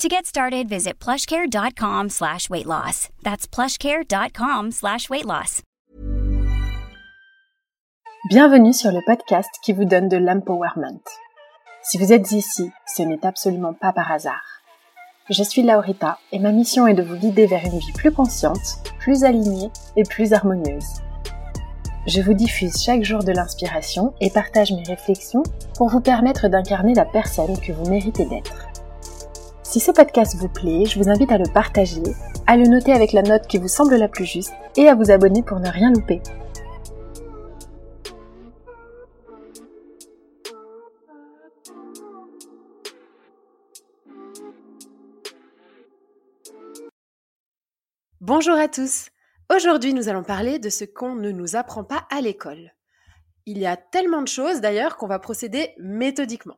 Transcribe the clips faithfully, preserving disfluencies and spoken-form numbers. To get started, visit plushcare.com slash weight loss. That's plushcare.com slash weight loss. Bienvenue sur le podcast qui vous donne de l'empowerment. Si vous êtes ici, ce n'est absolument pas par hasard. Je suis Laurita et ma mission est de vous guider vers une vie plus consciente, plus alignée et plus harmonieuse. Je vous diffuse chaque jour de l'inspiration et partage mes réflexions pour vous permettre d'incarner la personne que vous méritez d'être. Si ce podcast vous plaît, je vous invite à le partager, à le noter avec la note qui vous semble la plus juste et à vous abonner pour ne rien louper. Bonjour à tous. Aujourd'hui, nous allons parler de ce qu'on ne nous apprend pas à l'école. Il y a tellement de choses d'ailleurs qu'on va procéder méthodiquement.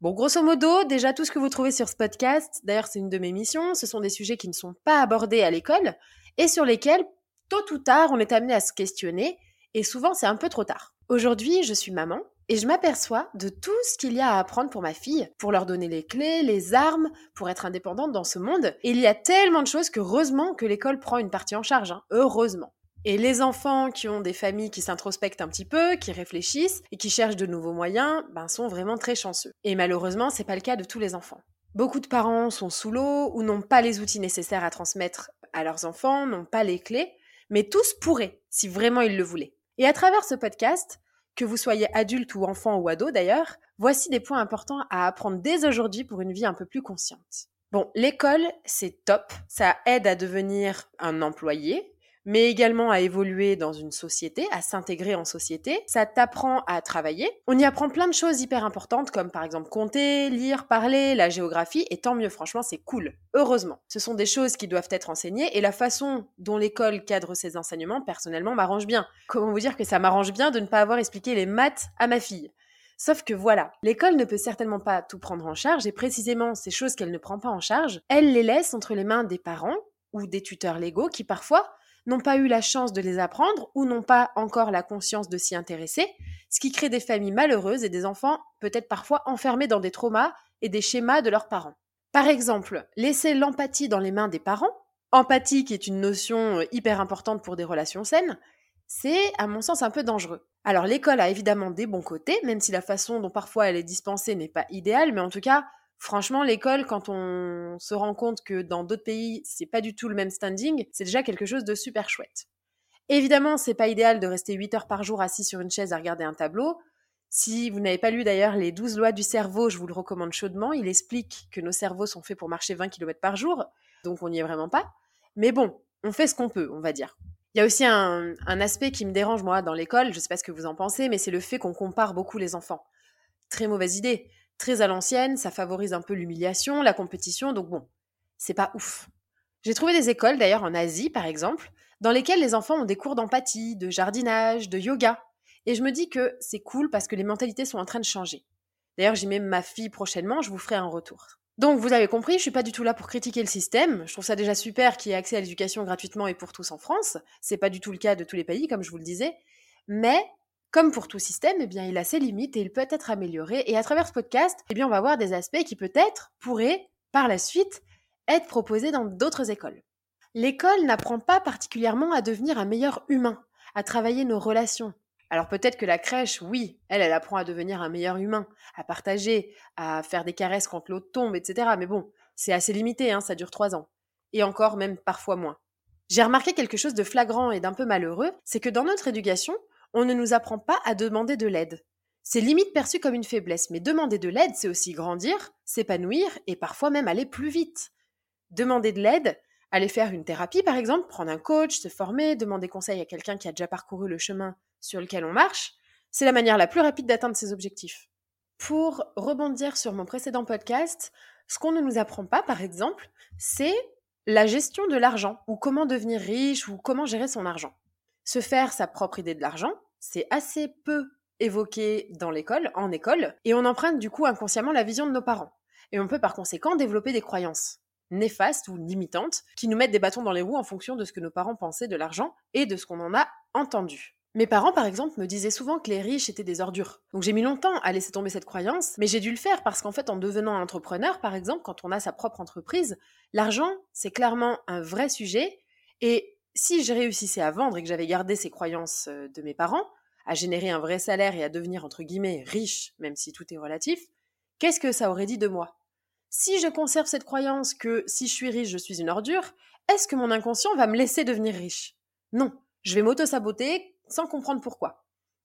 Bon, grosso modo, déjà tout ce que vous trouvez sur ce podcast, d'ailleurs c'est une de mes missions, ce sont des sujets qui ne sont pas abordés à l'école et sur lesquels, tôt ou tard, on est amené à se questionner et souvent c'est un peu trop tard. Aujourd'hui, je suis maman et je m'aperçois de tout ce qu'il y a à apprendre pour ma fille, pour leur donner les clés, les armes, pour être indépendante dans ce monde. Et il y a tellement de choses que heureusement que l'école prend une partie en charge, hein, heureusement. Et les enfants qui ont des familles qui s'introspectent un petit peu, qui réfléchissent et qui cherchent de nouveaux moyens, ben, sont vraiment très chanceux. Et malheureusement, c'est pas le cas de tous les enfants. Beaucoup de parents sont sous l'eau ou n'ont pas les outils nécessaires à transmettre à leurs enfants, n'ont pas les clés, mais tous pourraient, si vraiment ils le voulaient. Et à travers ce podcast, que vous soyez adulte ou enfant ou ado d'ailleurs, voici des points importants à apprendre dès aujourd'hui pour une vie un peu plus consciente. Bon, l'école, c'est top, ça aide à devenir un employé, mais également à évoluer dans une société, à s'intégrer en société. Ça t'apprend à travailler. On y apprend plein de choses hyper importantes, comme par exemple compter, lire, parler, la géographie, et tant mieux, franchement, c'est cool. Heureusement. Ce sont des choses qui doivent être enseignées, et la façon dont l'école cadre ses enseignements, personnellement, m'arrange bien. Comment vous dire que ça m'arrange bien de ne pas avoir expliqué les maths à ma fille ? Sauf que voilà, l'école ne peut certainement pas tout prendre en charge, et précisément ces choses qu'elle ne prend pas en charge, elle les laisse entre les mains des parents, ou des tuteurs légaux, qui parfois n'ont pas eu la chance de les apprendre ou n'ont pas encore la conscience de s'y intéresser, ce qui crée des familles malheureuses et des enfants peut-être parfois enfermés dans des traumas et des schémas de leurs parents. Par exemple, laisser l'empathie dans les mains des parents, empathie qui est une notion hyper importante pour des relations saines, c'est à mon sens un peu dangereux. Alors l'école a évidemment des bons côtés, même si la façon dont parfois elle est dispensée n'est pas idéale, mais en tout cas, franchement, l'école, quand on se rend compte que dans d'autres pays, c'est pas du tout le même standing, c'est déjà quelque chose de super chouette. Évidemment, c'est pas idéal de rester huit heures par jour assis sur une chaise à regarder un tableau. Si vous n'avez pas lu d'ailleurs les douze lois du cerveau, je vous le recommande chaudement. Il explique que nos cerveaux sont faits pour marcher vingt kilomètres par jour, donc on n'y est vraiment pas. Mais bon, on fait ce qu'on peut, on va dire. Il y a aussi un, un aspect qui me dérange, moi, dans l'école, je sais pas ce que vous en pensez, mais c'est le fait qu'on compare beaucoup les enfants. Très mauvaise idée. Très à l'ancienne, ça favorise un peu l'humiliation, la compétition, donc bon, c'est pas ouf. J'ai trouvé des écoles, d'ailleurs en Asie par exemple, dans lesquelles les enfants ont des cours d'empathie, de jardinage, de yoga, et je me dis que c'est cool parce que les mentalités sont en train de changer. D'ailleurs, j'y mets ma fille prochainement, je vous ferai un retour. Donc, vous avez compris, je ne suis pas du tout là pour critiquer le système. Je trouve ça déjà super qu'il y ait accès à l'éducation gratuitement et pour tous en France. Ce n'est pas du tout le cas de tous les pays, comme je vous le disais. Mais, comme pour tout système, eh bien, il a ses limites et il peut être amélioré. Et à travers ce podcast, eh bien, on va voir des aspects qui peut-être pourraient, par la suite, être proposés dans d'autres écoles. L'école n'apprend pas particulièrement à devenir un meilleur humain, à travailler nos relations. Alors peut-être que la crèche, oui, elle, elle apprend à devenir un meilleur humain, à partager, à faire des caresses quand l'autre tombe, et cetera. Mais bon, c'est assez limité, hein, ça dure trois ans. Et encore, même parfois moins. J'ai remarqué quelque chose de flagrant et d'un peu malheureux, c'est que dans notre éducation, on ne nous apprend pas à demander de l'aide. C'est limite perçu comme une faiblesse, mais demander de l'aide, c'est aussi grandir, s'épanouir et parfois même aller plus vite. Demander de l'aide, aller faire une thérapie par exemple, prendre un coach, se former, demander conseil à quelqu'un qui a déjà parcouru le chemin sur lequel on marche, c'est la manière la plus rapide d'atteindre ses objectifs. Pour rebondir sur mon précédent podcast, ce qu'on ne nous apprend pas, par exemple, c'est la gestion de l'argent, ou comment devenir riche, ou comment gérer son argent. Se faire sa propre idée de l'argent, c'est assez peu évoqué dans l'école, en école, et on emprunte du coup inconsciemment la vision de nos parents. Et on peut par conséquent développer des croyances néfastes ou limitantes, qui nous mettent des bâtons dans les roues en fonction de ce que nos parents pensaient de l'argent et de ce qu'on en a entendu. Mes parents, par exemple, me disaient souvent que les riches étaient des ordures. Donc j'ai mis longtemps à laisser tomber cette croyance, mais j'ai dû le faire parce qu'en fait, en devenant entrepreneur, par exemple, quand on a sa propre entreprise, l'argent, c'est clairement un vrai sujet. Et si je réussissais à vendre et que j'avais gardé ces croyances de mes parents, à générer un vrai salaire et à devenir, entre guillemets, riche, même si tout est relatif, qu'est-ce que ça aurait dit de moi ? Si je conserve cette croyance que si je suis riche, je suis une ordure, est-ce que mon inconscient va me laisser devenir riche ? Non, je vais m'auto-saboter, sans comprendre pourquoi.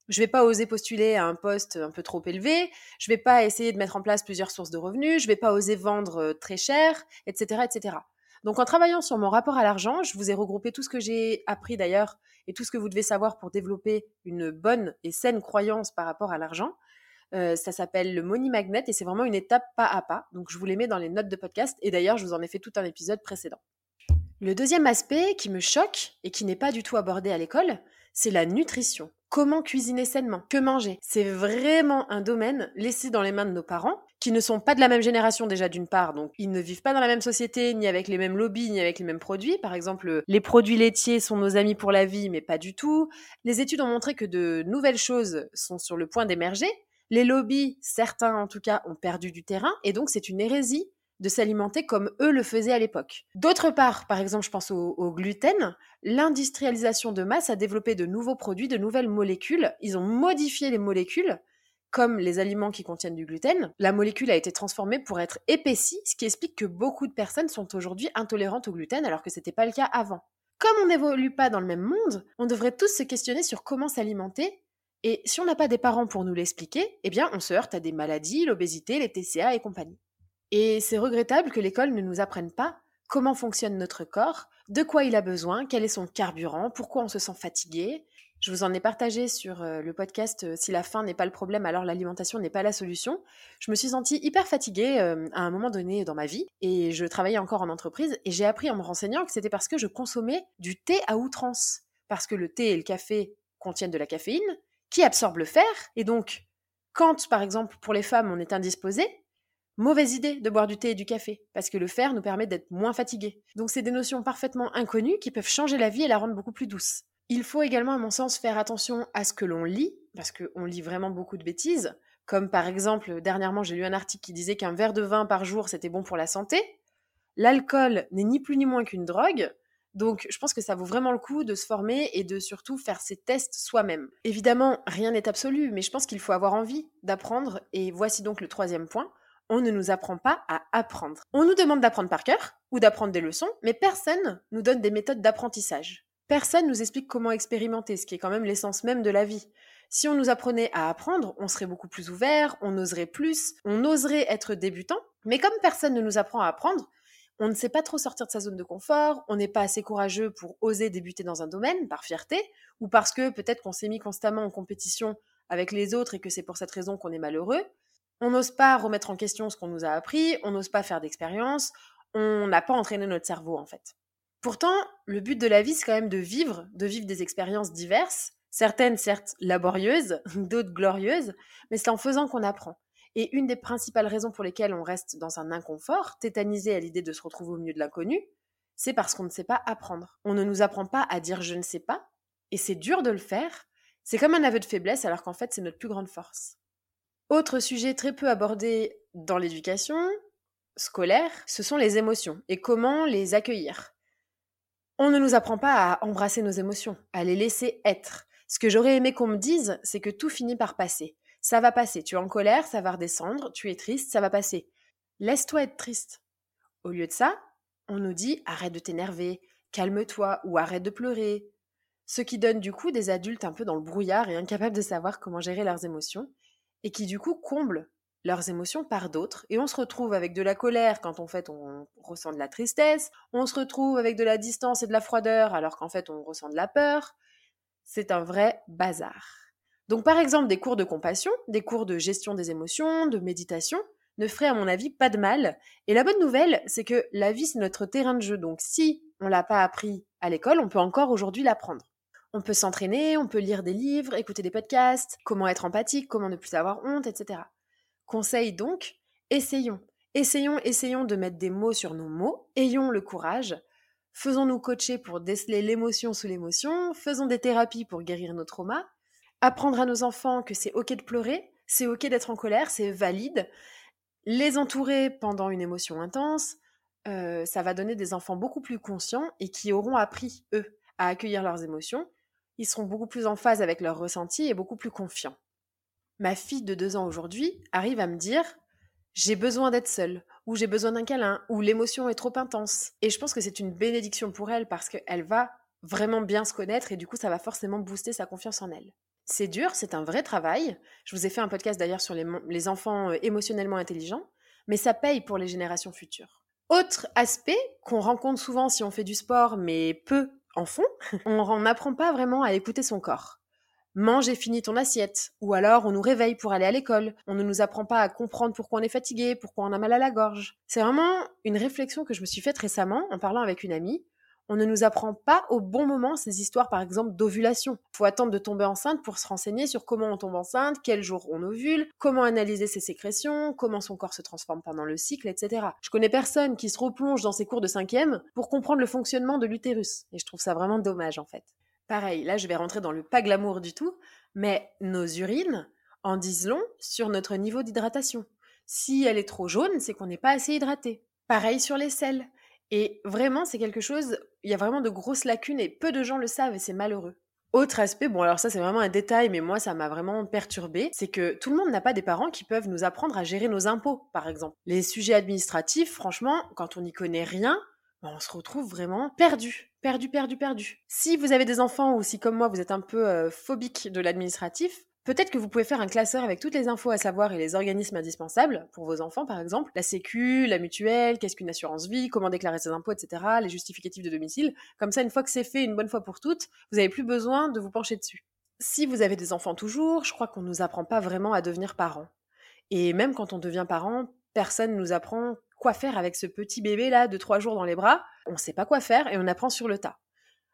Je ne vais pas oser postuler à un poste un peu trop élevé, je ne vais pas essayer de mettre en place plusieurs sources de revenus, je ne vais pas oser vendre très cher, et cetera, et cetera. Donc en travaillant sur mon rapport à l'argent, je vous ai regroupé tout ce que j'ai appris d'ailleurs et tout ce que vous devez savoir pour développer une bonne et saine croyance par rapport à l'argent. Euh, ça s'appelle le Money Magnet et c'est vraiment une étape pas à pas. Donc je vous les mets dans les notes de podcast et d'ailleurs je vous en ai fait tout un épisode précédent. Le deuxième aspect qui me choque et qui n'est pas du tout abordé à l'école, c'est la nutrition. Comment cuisiner sainement ? Que manger ? C'est vraiment un domaine laissé dans les mains de nos parents, qui ne sont pas de la même génération déjà d'une part, donc ils ne vivent pas dans la même société, ni avec les mêmes lobbies, ni avec les mêmes produits. Par exemple, les produits laitiers sont nos amis pour la vie, mais pas du tout. Les études ont montré que de nouvelles choses sont sur le point d'émerger. Les lobbies, certains en tout cas, ont perdu du terrain, et donc c'est une hérésie de s'alimenter comme eux le faisaient à l'époque. D'autre part, par exemple, je pense au, au gluten, l'industrialisation de masse a développé de nouveaux produits, de nouvelles molécules. Ils ont modifié les molécules, comme les aliments qui contiennent du gluten. La molécule a été transformée pour être épaissie, ce qui explique que beaucoup de personnes sont aujourd'hui intolérantes au gluten, alors que ce n'était pas le cas avant. Comme on n'évolue pas dans le même monde, on devrait tous se questionner sur comment s'alimenter. Et si on n'a pas des parents pour nous l'expliquer, eh bien, on se heurte à des maladies, l'obésité, les T C A et compagnie. Et c'est regrettable que l'école ne nous apprenne pas comment fonctionne notre corps, de quoi il a besoin, quel est son carburant, pourquoi on se sent fatigué. Je vous en ai partagé sur le podcast « Si la faim n'est pas le problème, alors l'alimentation n'est pas la solution ». Je me suis sentie hyper fatiguée à un moment donné dans ma vie et je travaillais encore en entreprise et j'ai appris en me renseignant que c'était parce que je consommais du thé à outrance. Parce que le thé et le café contiennent de la caféine qui absorbe le fer et donc quand, par exemple, pour les femmes, on est indisposé, mauvaise idée de boire du thé et du café, parce que le fer nous permet d'être moins fatigués. Donc c'est des notions parfaitement inconnues qui peuvent changer la vie et la rendre beaucoup plus douce. Il faut également, à mon sens, faire attention à ce que l'on lit, parce qu'on lit vraiment beaucoup de bêtises, comme par exemple, dernièrement, j'ai lu un article qui disait qu'un verre de vin par jour, c'était bon pour la santé. L'alcool n'est ni plus ni moins qu'une drogue, donc je pense que ça vaut vraiment le coup de se former et de surtout faire ses tests soi-même. Évidemment, rien n'est absolu, mais je pense qu'il faut avoir envie d'apprendre, et voici donc le troisième point. On ne nous apprend pas à apprendre. On nous demande d'apprendre par cœur ou d'apprendre des leçons, mais personne nous donne des méthodes d'apprentissage. Personne nous explique comment expérimenter, ce qui est quand même l'essence même de la vie. Si on nous apprenait à apprendre, on serait beaucoup plus ouvert, on oserait plus, on oserait être débutant, mais comme personne ne nous apprend à apprendre, on ne sait pas trop sortir de sa zone de confort, on n'est pas assez courageux pour oser débuter dans un domaine, par fierté, ou parce que peut-être qu'on s'est mis constamment en compétition avec les autres et que c'est pour cette raison qu'on est malheureux. On n'ose pas remettre en question ce qu'on nous a appris, on n'ose pas faire d'expérience, on n'a pas entraîné notre cerveau en fait. Pourtant, le but de la vie c'est quand même de vivre, de vivre des expériences diverses, certaines certes laborieuses, d'autres glorieuses, mais c'est en faisant qu'on apprend. Et une des principales raisons pour lesquelles on reste dans un inconfort, tétanisé à l'idée de se retrouver au milieu de l'inconnu, c'est parce qu'on ne sait pas apprendre. On ne nous apprend pas à dire « je ne sais pas » et c'est dur de le faire. C'est comme un aveu de faiblesse alors qu'en fait, c'est notre plus grande force. Autre sujet très peu abordé dans l'éducation scolaire, ce sont les émotions et comment les accueillir. On ne nous apprend pas à embrasser nos émotions, à les laisser être. Ce que j'aurais aimé qu'on me dise, c'est que tout finit par passer. Ça va passer, tu es en colère, ça va redescendre, tu es triste, ça va passer. Laisse-toi être triste. Au lieu de ça, on nous dit « arrête de t'énerver »,« calme-toi » ou « arrête de pleurer ». Ce qui donne du coup des adultes un peu dans le brouillard et incapables de savoir comment gérer leurs émotions et qui du coup comblent leurs émotions par d'autres. Et on se retrouve avec de la colère quand en fait on ressent de la tristesse, on se retrouve avec de la distance et de la froideur alors qu'en fait on ressent de la peur. C'est un vrai bazar. Donc par exemple, des cours de compassion, des cours de gestion des émotions, de méditation, ne feraient à mon avis pas de mal. Et la bonne nouvelle, c'est que la vie, c'est notre terrain de jeu. Donc si on ne l'a pas appris à l'école, on peut encore aujourd'hui l'apprendre. On peut s'entraîner, on peut lire des livres, écouter des podcasts, comment être empathique, comment ne plus avoir honte, et cetera. Conseil donc, essayons. Essayons, essayons de mettre des mots sur nos mots, ayons le courage. Faisons-nous coacher pour déceler l'émotion sous l'émotion, faisons des thérapies pour guérir nos traumas. Apprendre à nos enfants que c'est ok de pleurer, c'est ok d'être en colère, c'est valide. Les entourer pendant une émotion intense, euh, ça va donner des enfants beaucoup plus conscients et qui auront appris, eux, à accueillir leurs émotions. Ils seront beaucoup plus en phase avec leurs ressentis et beaucoup plus confiants. Ma fille de deux ans aujourd'hui arrive à me dire « j'ai besoin d'être seule » ou « j'ai besoin d'un câlin » ou « l'émotion est trop intense ». Et je pense que c'est une bénédiction pour elle parce qu'elle va vraiment bien se connaître et du coup ça va forcément booster sa confiance en elle. C'est dur, c'est un vrai travail. Je vous ai fait un podcast d'ailleurs sur les, les enfants émotionnellement intelligents, mais ça paye pour les générations futures. Autre aspect qu'on rencontre souvent si on fait du sport, mais peu en fond, on n'apprend pas vraiment à écouter son corps. Mange et finis ton assiette, ou alors on nous réveille pour aller à l'école, on ne nous apprend pas à comprendre pourquoi on est fatigué, pourquoi on a mal à la gorge. C'est vraiment une réflexion que je me suis faite récemment en parlant avec une amie. On ne nous apprend pas au bon moment ces histoires, par exemple, d'ovulation. Il faut attendre de tomber enceinte pour se renseigner sur comment on tombe enceinte, quel jour on ovule, comment analyser ses sécrétions, comment son corps se transforme pendant le cycle, et cetera. Je connais personne qui se replonge dans ses cours de cinquième pour comprendre le fonctionnement de l'utérus. Et je trouve ça vraiment dommage, en fait. Pareil, là, je vais rentrer dans le pas glamour du tout, mais nos urines en disent long sur notre niveau d'hydratation. Si elle est trop jaune, c'est qu'on n'est pas assez hydraté. Pareil sur les selles. Et vraiment, c'est quelque chose, il y a vraiment de grosses lacunes et peu de gens le savent et c'est malheureux. Autre aspect, bon alors ça c'est vraiment un détail, mais moi ça m'a vraiment perturbée, c'est que tout le monde n'a pas des parents qui peuvent nous apprendre à gérer nos impôts, par exemple. Les sujets administratifs, franchement, quand on n'y connaît rien, ben on se retrouve vraiment perdu, perdu, perdu, perdu. Si vous avez des enfants ou si comme moi vous êtes un peu euh, phobique de l'administratif, peut-être que vous pouvez faire un classeur avec toutes les infos à savoir et les organismes indispensables, pour vos enfants par exemple, la sécu, la mutuelle, qu'est-ce qu'une assurance vie, comment déclarer ses impôts, et cetera, les justificatifs de domicile. Comme ça, une fois que c'est fait, une bonne fois pour toutes, vous n'avez plus besoin de vous pencher dessus. Si vous avez des enfants toujours, je crois qu'on ne nous apprend pas vraiment à devenir parents. Et même quand on devient parent, personne ne nous apprend quoi faire avec ce petit bébé-là de trois jours dans les bras. On ne sait pas quoi faire et on apprend sur le tas.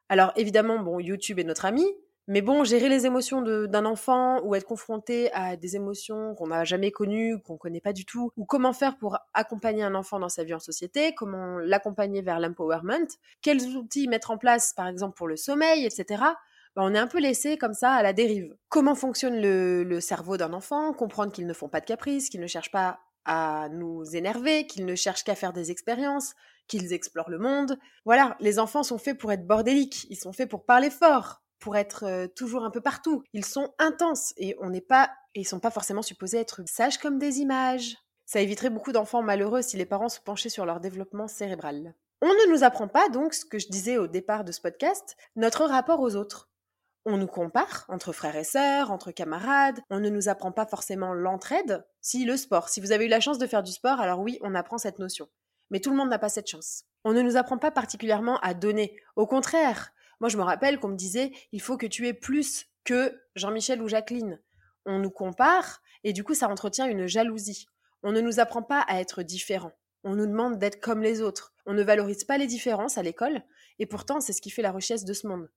Alors évidemment, bon, YouTube est notre ami, mais bon, gérer les émotions de, d'un enfant ou être confronté à des émotions qu'on n'a jamais connues, qu'on ne connaît pas du tout, ou comment faire pour accompagner un enfant dans sa vie en société, comment l'accompagner vers l'empowerment, quels outils mettre en place, par exemple, pour le sommeil, et cetera, ben, on est un peu laissé comme ça à la dérive. Comment fonctionne le, le cerveau d'un enfant, comprendre qu'ils ne font pas de caprices, qu'ils ne cherchent pas à nous énerver, qu'ils ne cherchent qu'à faire des expériences, qu'ils explorent le monde. Voilà, les enfants sont faits pour être bordéliques, ils sont faits pour parler fort, pour être toujours un peu partout. Ils sont intenses et on n'est pas, ils sont pas forcément supposés être sages comme des images. Ça éviterait beaucoup d'enfants malheureux si les parents se penchaient sur leur développement cérébral. On ne nous apprend pas donc, ce que je disais au départ de ce podcast, notre rapport aux autres. On nous compare entre frères et sœurs, entre camarades, on ne nous apprend pas forcément l'entraide. Si, le sport, si vous avez eu la chance de faire du sport, alors oui, on apprend cette notion. Mais tout le monde n'a pas cette chance. On ne nous apprend pas particulièrement à donner. Au contraire, moi, je me rappelle qu'on me disait « il faut que tu aies plus que Jean-Michel ou Jacqueline ». On nous compare et du coup, ça entretient une jalousie. On ne nous apprend pas à être différents. On nous demande d'être comme les autres. On ne valorise pas les différences à l'école et pourtant, c'est ce qui fait la richesse de ce monde.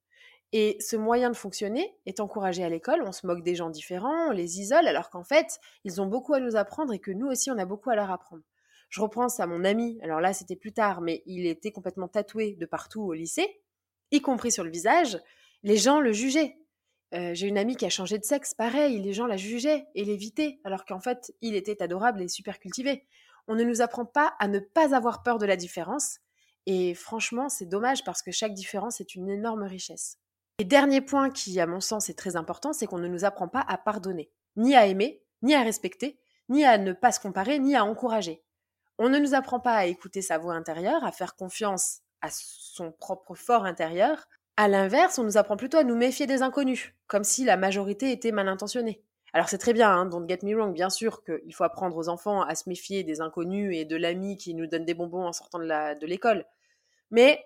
Et ce moyen de fonctionner est encouragé à l'école, on se moque des gens différents, on les isole, alors qu'en fait, ils ont beaucoup à nous apprendre et que nous aussi, on a beaucoup à leur apprendre. Je repense à mon ami, alors là, c'était plus tard, mais il était complètement tatoué de partout au lycée, y compris sur le visage, les gens le jugeaient. Euh, j'ai une amie qui a changé de sexe, pareil, les gens la jugeaient et l'évitaient, alors qu'en fait, il était adorable et super cultivé. On ne nous apprend pas à ne pas avoir peur de la différence, et franchement, c'est dommage parce que chaque différence est une énorme richesse. Et dernier point qui, à mon sens, est très important, c'est qu'on ne nous apprend pas à pardonner, ni à aimer, ni à respecter, ni à ne pas se comparer, ni à encourager. On ne nous apprend pas à écouter sa voix intérieure, à faire confiance à son propre fort intérieur. À l'inverse, on nous apprend plutôt à nous méfier des inconnus, comme si la majorité était mal intentionnée. Alors c'est très bien, hein, don't get me wrong, bien sûr qu'il faut apprendre aux enfants à se méfier des inconnus et de l'ami qui nous donne des bonbons en sortant de, la, de l'école. Mais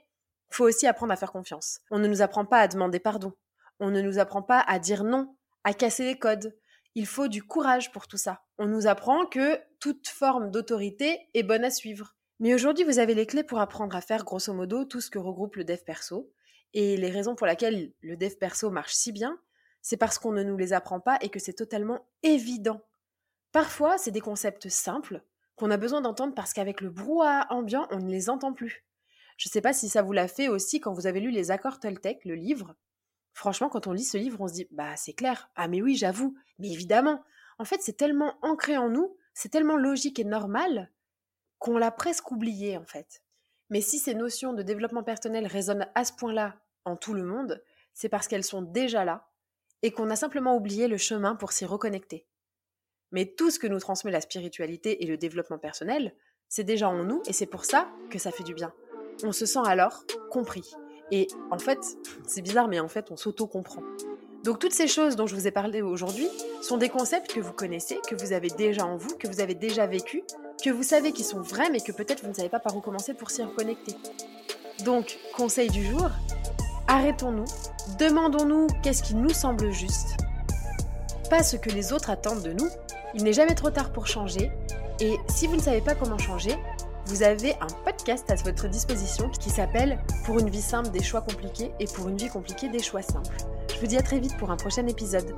il faut aussi apprendre à faire confiance. On ne nous apprend pas à demander pardon. On ne nous apprend pas à dire non, à casser les codes. Il faut du courage pour tout ça. On nous apprend que toute forme d'autorité est bonne à suivre. Mais aujourd'hui, vous avez les clés pour apprendre à faire grosso modo tout ce que regroupe le dev perso. Et les raisons pour lesquelles le dev perso marche si bien, c'est parce qu'on ne nous les apprend pas et que c'est totalement évident. Parfois, c'est des concepts simples qu'on a besoin d'entendre parce qu'avec le brouhaha ambiant, on ne les entend plus. Je ne sais pas si ça vous l'a fait aussi quand vous avez lu Les Accords Toltec, le livre. Franchement, quand on lit ce livre, on se dit « Bah, c'est clair, ah mais oui, j'avoue, mais évidemment !» En fait, c'est tellement ancré en nous, c'est tellement logique et normal qu'on l'a presque oublié, en fait. Mais si ces notions de développement personnel résonnent à ce point-là en tout le monde, c'est parce qu'elles sont déjà là, et qu'on a simplement oublié le chemin pour s'y reconnecter. Mais tout ce que nous transmet la spiritualité et le développement personnel, c'est déjà en nous et c'est pour ça que ça fait du bien. On se sent alors compris. Et en fait, c'est bizarre, mais en fait, on s'auto-comprend. Donc toutes ces choses dont je vous ai parlé aujourd'hui sont des concepts que vous connaissez, que vous avez déjà en vous, que vous avez déjà vécu, que vous savez qui sont vrais, mais que peut-être vous ne savez pas par où commencer pour s'y reconnecter. Donc, conseil du jour, arrêtons-nous, demandons-nous qu'est-ce qui nous semble juste, pas ce que les autres attendent de nous. Il n'est jamais trop tard pour changer, et si vous ne savez pas comment changer, vous avez un podcast à votre disposition qui s'appelle « Pour une vie simple, des choix compliqués et pour une vie compliquée, des choix simples ». Je vous dis à très vite pour un prochain épisode.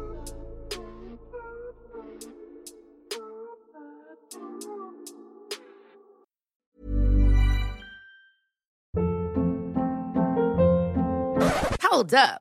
Hold up.